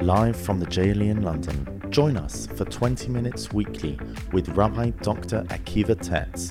Live from the JL in London, join us for 20 minutes weekly with Rabbi Dr. Akiva Tatz,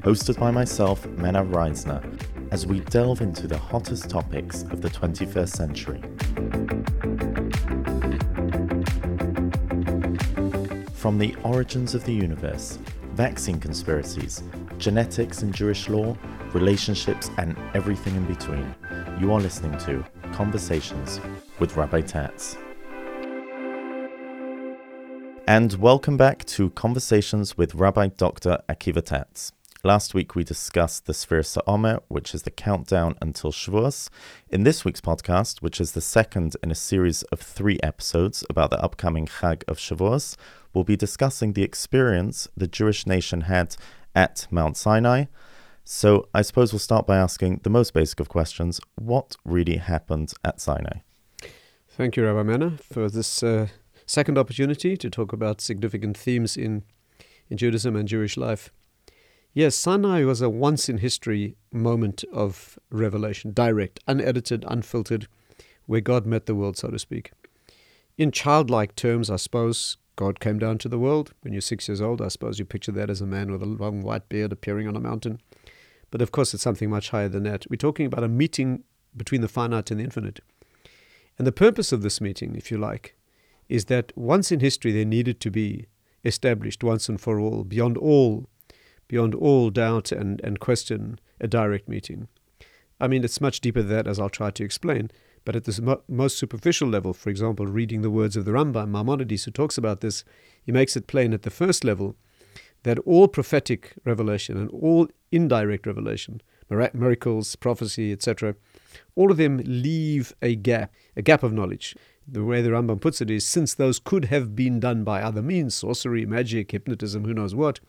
hosted by myself, Mena Reisner, as we delve into the hottest topics of the 21st century. From the origins of the universe, vaccine conspiracies, genetics and Jewish law, relationships and everything in between, you are listening to Conversations with Rabbi Tatz. And welcome back to Conversations with Rabbi Dr. Akiva Tatz. Last week we discussed the Sfira Sa'omer, which is the countdown until Shavuos. In this week's podcast, which is the second in a series of 3 episodes about the upcoming Chag of Shavuos, we'll be discussing the experience the Jewish nation had at Mount Sinai. So I suppose we'll start by asking the most basic of questions. What really happened at Sinai? Thank you, Rabbi Mena, for this second opportunity to talk about significant themes in Judaism and Jewish life. Yes, Sinai was a once-in-history moment of revelation, direct, unedited, unfiltered, where God met the world, so to speak. In childlike terms, I suppose, God came down to the world. When you're 6 years old, I suppose you picture that as a man with a long white beard appearing on a mountain. But of course, it's something much higher than that. We're talking about a meeting between the finite and the infinite. And the purpose of this meeting, if you like, is that once in history there needed to be established once and for all, beyond all doubt and question, a direct meeting. I mean, it's much deeper than that, as I'll try to explain, but at this most superficial level, for example, reading the words of the Rambam, Maimonides, who talks about this, he makes it plain at the first level that all prophetic revelation and all indirect revelation, miracles, prophecy, etc., all of them leave a gap of knowledge. The way the Rambam puts it is, since those could have been done by other means, sorcery, magic, hypnotism, who knows what,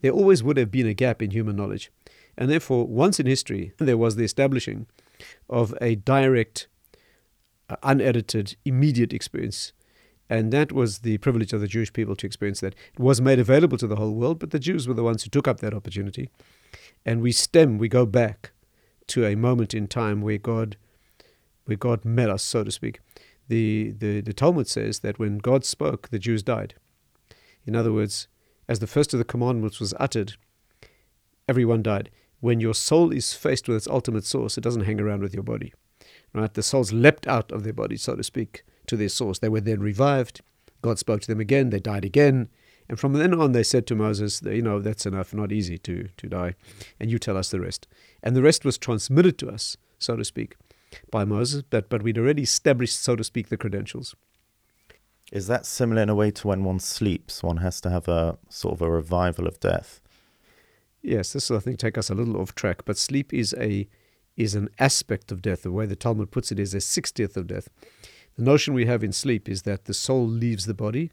there always would have been a gap in human knowledge. And therefore, once in history, there was the establishing of a direct, unedited, immediate experience. And that was the privilege of the Jewish people to experience that. It was made available to the whole world, but the Jews were the ones who took up that opportunity. And we go back to a moment in time where God met us, so to speak. The Talmud says that when God spoke, the Jews died. In other words, as the first of the commandments was uttered, everyone died. When your soul is faced with its ultimate source, it doesn't hang around with your body. Right? The souls leapt out of their body, so to speak, to their source. They were then revived. God spoke to them again. They died again. And from then on, they said to Moses, you know, that's enough, not easy to die. And you tell us the rest. And the rest was transmitted to us, so to speak, by Moses, but we'd already established, so to speak, the credentials. Is that similar in a way to when one sleeps? One has to have a sort of a revival of death. Yes, this will, I think, take us a little off track, but sleep is an aspect of death. The way the Talmud puts it is a 60th of death. The notion we have in sleep is that the soul leaves the body,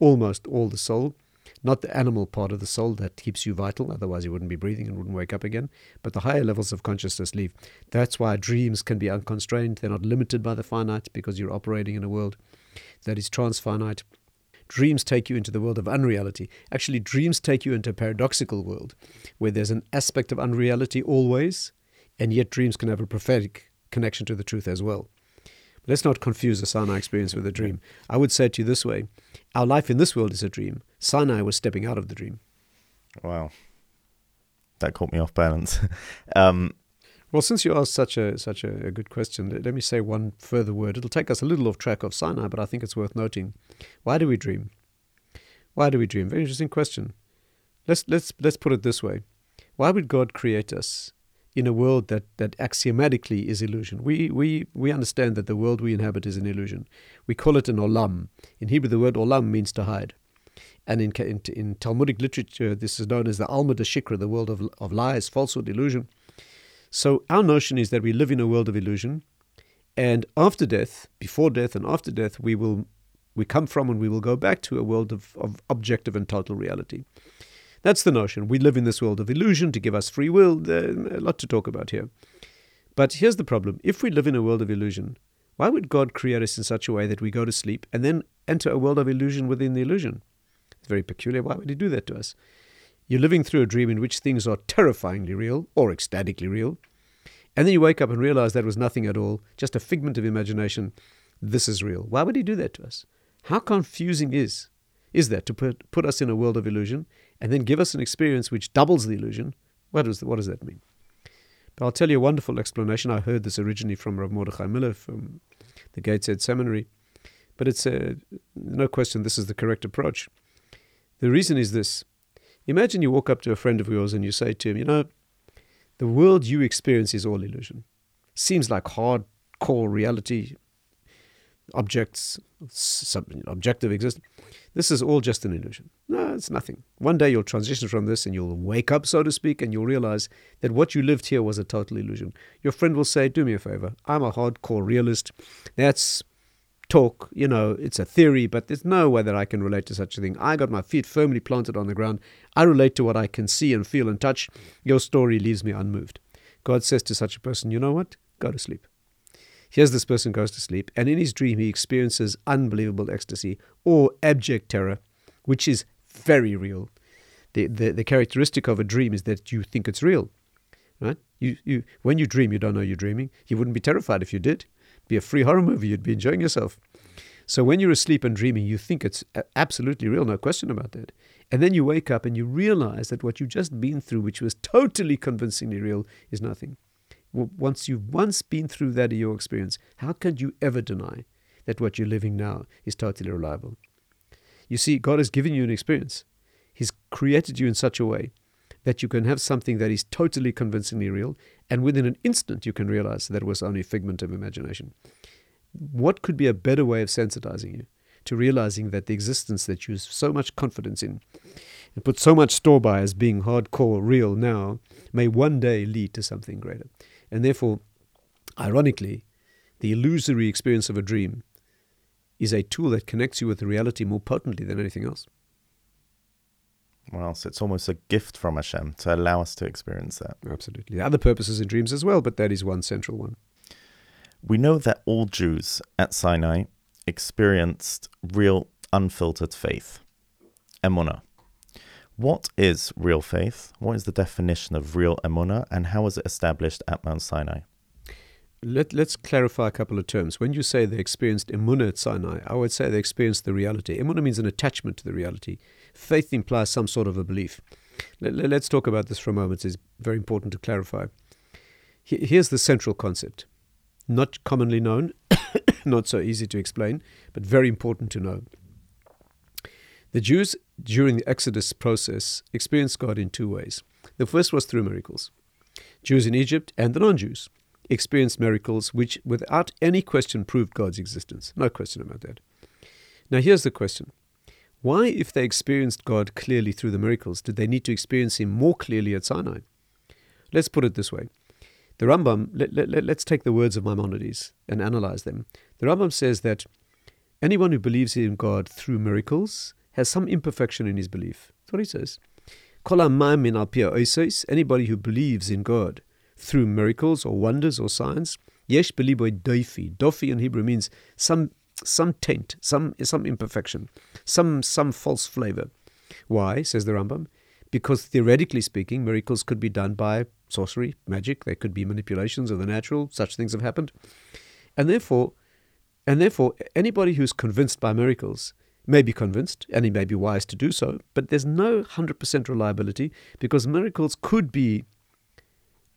almost all the soul, not the animal part of the soul that keeps you vital, otherwise you wouldn't be breathing and wouldn't wake up again, but the higher levels of consciousness leave. That's why dreams can be unconstrained. They're not limited by the finite because you're operating in a world that is transfinite. Dreams take you into the world of unreality. Actually, dreams take you into a paradoxical world where there's an aspect of unreality always, and yet dreams can have a prophetic connection to the truth as well. But let's not confuse the Sinai experience with a dream. I would say to you this way, our life in this world is a dream. Sinai was stepping out of the dream. Wow. That caught me off balance. Well, since you asked such a good question, let me say one further word. It'll take us a little off track of Sinai, but I think it's worth noting. Why do we dream? Why do we dream? Very interesting question. Let's put it this way. Why would God create us in a world that axiomatically is illusion? We understand that the world we inhabit is an illusion. We call it an olam. In Hebrew, the word olam means to hide. And in Talmudic literature, this is known as the Alma de Shikra, the world of lies, falsehood, illusion. So our notion is that we live in a world of illusion, and after death, before death and after death, we come from and we will go back to a world of objective and total reality. That's the notion. We live in this world of illusion to give us free will. A lot to talk about here. But here's the problem. If we live in a world of illusion, why would God create us in such a way that we go to sleep and then enter a world of illusion within the illusion? It's very peculiar. Why would he do that to us? You're living through a dream in which things are terrifyingly real or ecstatically real, And then you wake up and realize that was nothing at all, just a figment of imagination. This is real. Why would he do that to us? How confusing is that to put us in a world of illusion and then give us an experience which doubles the illusion? What does that mean? But I'll tell you a wonderful explanation. I heard this originally from Rav Mordechai Miller from the Gateshead Seminary. But it's no question this is the correct approach. The reason is this. Imagine you walk up to a friend of yours and you say to him, you know, the world you experience is all illusion. Seems like hardcore reality, objects, something objective existence. This is all just an illusion. No, it's nothing. One day you'll transition from this and you'll wake up, so to speak, and you'll realize that what you lived here was a total illusion. Your friend will say, do me a favor, I'm a hardcore realist. That's talk, you know, it's a theory, but there's no way that I can relate to such a thing. I got my feet firmly planted on the ground. I relate to what I can see and feel and touch. Your story leaves me unmoved. God says to such a person, you know what? Go to sleep. Here's this person goes to sleep, and in his dream he experiences unbelievable ecstasy or abject terror, which is very real. The characteristic of a dream is that you think it's real. Right? You when you dream, you don't know you're dreaming. You wouldn't be terrified if you did. Be a free horror movie, you'd be enjoying yourself. So when you're asleep and dreaming, you think it's absolutely real, no question about that. And then you wake up and you realize that what you've just been through, which was totally convincingly real, is nothing. Once you've been through that in your experience, how can you ever deny that what you're living now is totally reliable? You see, God has given you an experience. He's created you in such a way that you can have something that is totally convincingly real, and within an instant you can realize that it was only a figment of imagination. What could be a better way of sensitizing you to realizing that the existence that you have so much confidence in and put so much store by as being hardcore real now may one day lead to something greater? And therefore, ironically, the illusory experience of a dream is a tool that connects you with the reality more potently than anything else. Well, so it's almost a gift from Hashem to allow us to experience that. Absolutely. There are other purposes in dreams as well, but that is one central one. We know that all Jews at Sinai experienced real unfiltered faith, emunah. What is real faith? What is the definition of real emunah, and how was it established at Mount Sinai? Let's clarify a couple of terms. When you say they experienced emunah at Sinai, I would say they experienced the reality. Emunah means an attachment to the reality. Faith implies some sort of a belief. Let's talk about this for a moment. It's very important to clarify. Here's the central concept. Not commonly known, not so easy to explain, but very important to know. The Jews, during the Exodus process, experienced God in two ways. The first was through miracles. Jews in Egypt and the non-Jews experienced miracles which, without any question, proved God's existence. No question about that. Now, here's the question. Why, if they experienced God clearly through the miracles, did they need to experience him more clearly at Sinai? Let's put it this way. The Rambam, let's take the words of Maimonides and analyze them. The Rambam says that anyone who believes in God through miracles has some imperfection in his belief. That's what he says. Anybody who believes in God through miracles or wonders or signs, yesh beliboy dofi. Dofi in Hebrew means some taint, some imperfection, some false flavor. Why, says the Rambam? Because theoretically speaking, miracles could be done by sorcery, magic. There could be manipulations of the natural. Such things have happened. And therefore, anybody who's convinced by miracles may be convinced, and he may be wise to do so, but there's no 100% reliability because miracles could be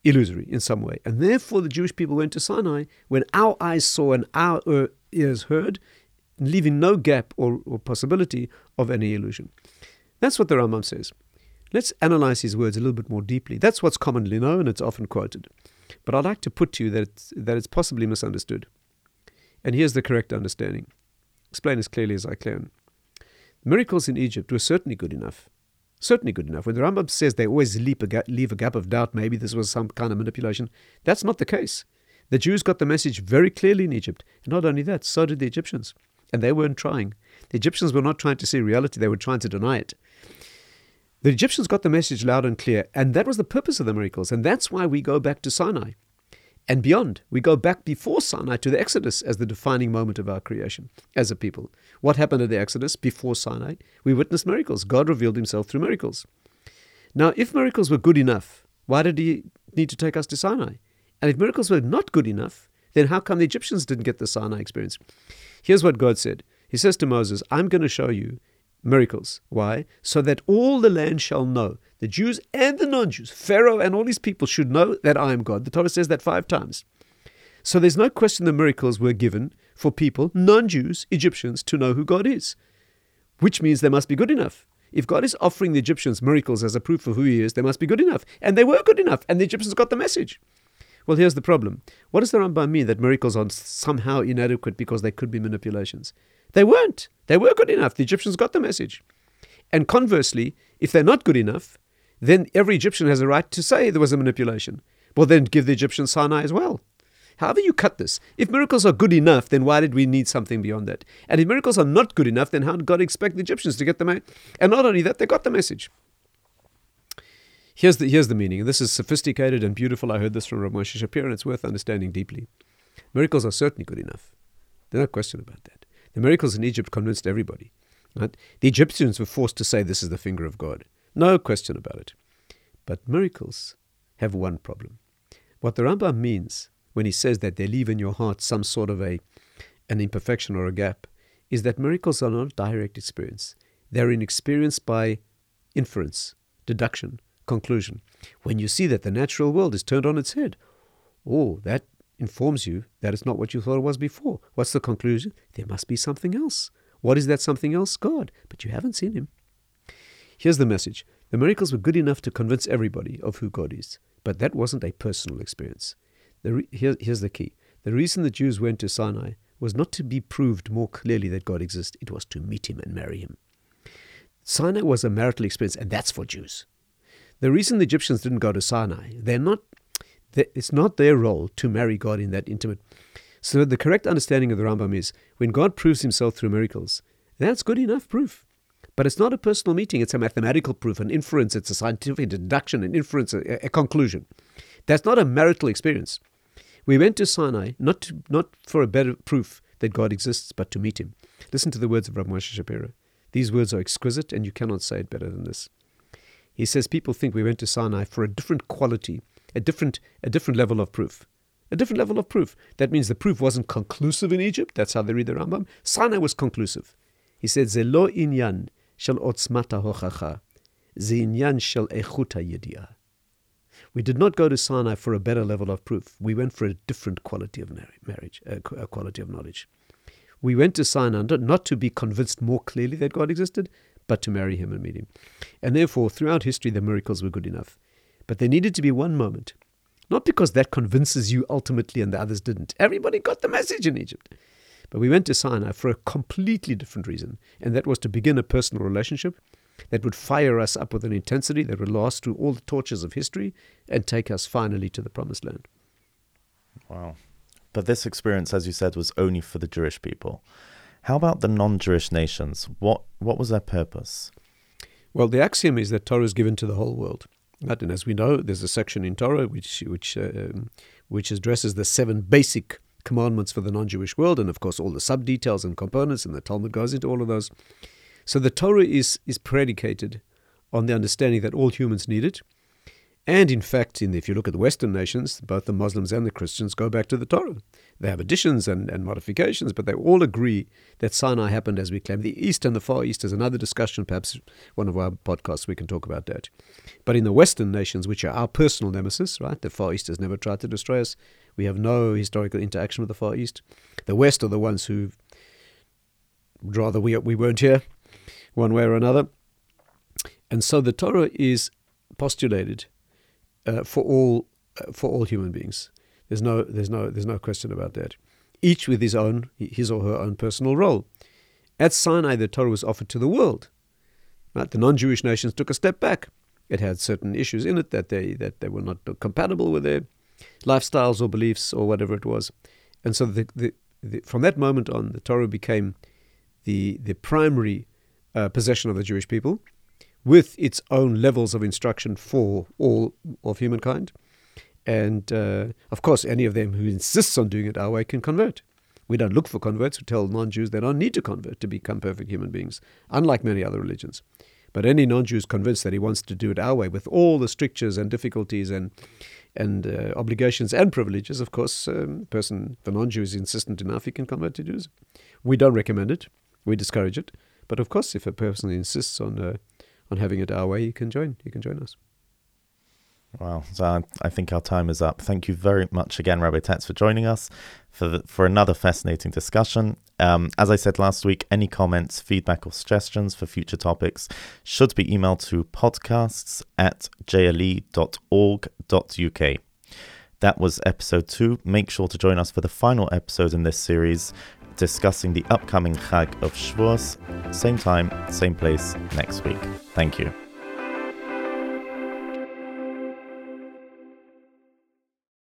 illusory in some way. And therefore, the Jewish people went to Sinai when our eyes saw and our ears heard, leaving no gap or possibility of any illusion. That's what the Rambam says. Let's analyze his words a little bit more deeply. That's what's commonly known, and it's often quoted. But I'd like to put to you that it's possibly misunderstood. And here's the correct understanding. Explain as clearly as I can. Miracles in Egypt were certainly good enough. Certainly good enough. When the Rambam says they always leave a gap of doubt, maybe this was some kind of manipulation, that's not the case. The Jews got the message very clearly in Egypt. And not only that, so did the Egyptians. And they weren't trying. The Egyptians were not trying to see reality, they were trying to deny it. The Egyptians got the message loud and clear, and that was the purpose of the miracles. And that's why we go back to Sinai and beyond. We go back before Sinai to the Exodus as the defining moment of our creation as a people. What happened at the Exodus before Sinai? We witnessed miracles. God revealed himself through miracles. Now, if miracles were good enough, why did he need to take us to Sinai? And if miracles were not good enough, then how come the Egyptians didn't get the Sinai experience? Here's what God said. He says to Moses, I'm going to show you miracles. Why? So that all the land shall know, the Jews and the non-Jews, Pharaoh and all these people should know that I am God. The Torah says that 5 times. So there's no question the miracles were given for people, non-Jews, Egyptians, to know who God is, which means they must be good enough. If God is offering the Egyptians miracles as a proof of who he is, they must be good enough. And they were good enough, and the Egyptians got the message. Well, here's the problem. What does the Rambam mean that miracles are somehow inadequate because they could be manipulations? They weren't. They were good enough. The Egyptians got the message. And conversely, if they're not good enough, then every Egyptian has a right to say there was a manipulation. Well, then give the Egyptians Sinai as well. However you cut this, if miracles are good enough, then why did we need something beyond that? And if miracles are not good enough, then how did God expect the Egyptians to get the message? And not only that, they got the message. Here's the meaning. This is sophisticated and beautiful. I heard this from Rav Moshe Shapira, and it's worth understanding deeply. Miracles are certainly good enough. There's no question about that. The miracles in Egypt convinced everybody. Right? The Egyptians were forced to say this is the finger of God. No question about it. But miracles have one problem. What the Rambam means when he says that they leave in your heart some sort of an imperfection or a gap, is that miracles are not direct experience. They're an experience by inference, deduction, conclusion. When you see that the natural world is turned on its head, oh, that informs you that it's not what you thought it was before. What's the conclusion? There must be something else. What is that something else? God. But you haven't seen him. Here's the message. The miracles were good enough to convince everybody of who God is, but that wasn't a personal experience. Here's the key. The reason the Jews went to Sinai was not to be proved more clearly that God exists. It was to meet him and marry him. Sinai was a marital experience, and that's for Jews. The reason the Egyptians didn't go to Sinai, it's not their role to marry God in that intimate. So the correct understanding of the Rambam is, when God proves himself through miracles, that's good enough proof. But it's not a personal meeting. It's a mathematical proof, an inference. It's a scientific deduction, an inference, a conclusion. That's not a marital experience. We went to Sinai not for a better proof that God exists, but to meet him. Listen to the words of Rav Moshe Shapira. These words are exquisite, and you cannot say it better than this. He says people think we went to Sinai for a different quality, a different level of proof. A different level of proof. That means the proof wasn't conclusive in Egypt. That's how they read the Rambam. Sinai was conclusive. He said, Ze lo inyan shel otzmata hochacha, ze inyan shel echuta yediah. We did not go to Sinai for a better level of proof. We went for a different quality of marriage, a quality of knowledge. We went to Sinai not to be convinced more clearly that God existed, but to marry him and meet him. And therefore, throughout history, the miracles were good enough. But there needed to be one moment, not because that convinces you ultimately and the others didn't. Everybody got the message in Egypt. But we went to Sinai for a completely different reason, and that was to begin a personal relationship that would fire us up with an intensity that would last through all the tortures of history and take us finally to the promised land. Wow. But this experience, as you said, was only for the Jewish people. How about the non-Jewish nations? What was their purpose? Well, the axiom is that Torah is given to the whole world. Right? And as we know, there's a section in Torah which addresses the 7 basic commandments for the non-Jewish world, and of course all the sub-details and components, and the Talmud goes into all of those. So the Torah is predicated on the understanding that all humans need it. And in fact, if you look at the Western nations, both the Muslims and the Christians go back to the Torah. They have additions and modifications, but they all agree that Sinai happened as we claim. The East and the Far East is another discussion. Perhaps one of our podcasts we can talk about that. But in the Western nations, which are our personal nemesis, right? The Far East has never tried to destroy us. We have no historical interaction with the Far East. The West are the ones who would rather we weren't here, one way or another. And so the Torah is postulated for all human beings. There's no question about that. Each with his or her own personal role. At Sinai, the Torah was offered to the world. Right? The non-Jewish nations took a step back. It had certain issues in it that they were not compatible with their lifestyles or beliefs or whatever it was. And so from that moment on, the Torah became the primary possession of the Jewish people, with its own levels of instruction for all of humankind. And of course, any of them who insists on doing it our way can convert. We don't look for converts. We tell non-Jews they don't need to convert to become perfect human beings, unlike many other religions. But any non-Jew is convinced that he wants to do it our way with all the strictures and difficulties and and obligations and privileges, of course, the non-Jew is insistent enough, he can convert to Judaism. We don't recommend it. We discourage it. But of course, if a person insists on having it our way, he can join. He can join us. Wow. So I think our time is up. Thank you very much again, Rabbi Tatz, for joining us for another fascinating discussion. As I said last week, any comments, feedback or suggestions for future topics should be emailed to podcasts@jle.org.uk. That was episode 2. Make sure to join us for the final episode in this series, discussing the upcoming Chag of Shavuos. Same time, same place next week. Thank you.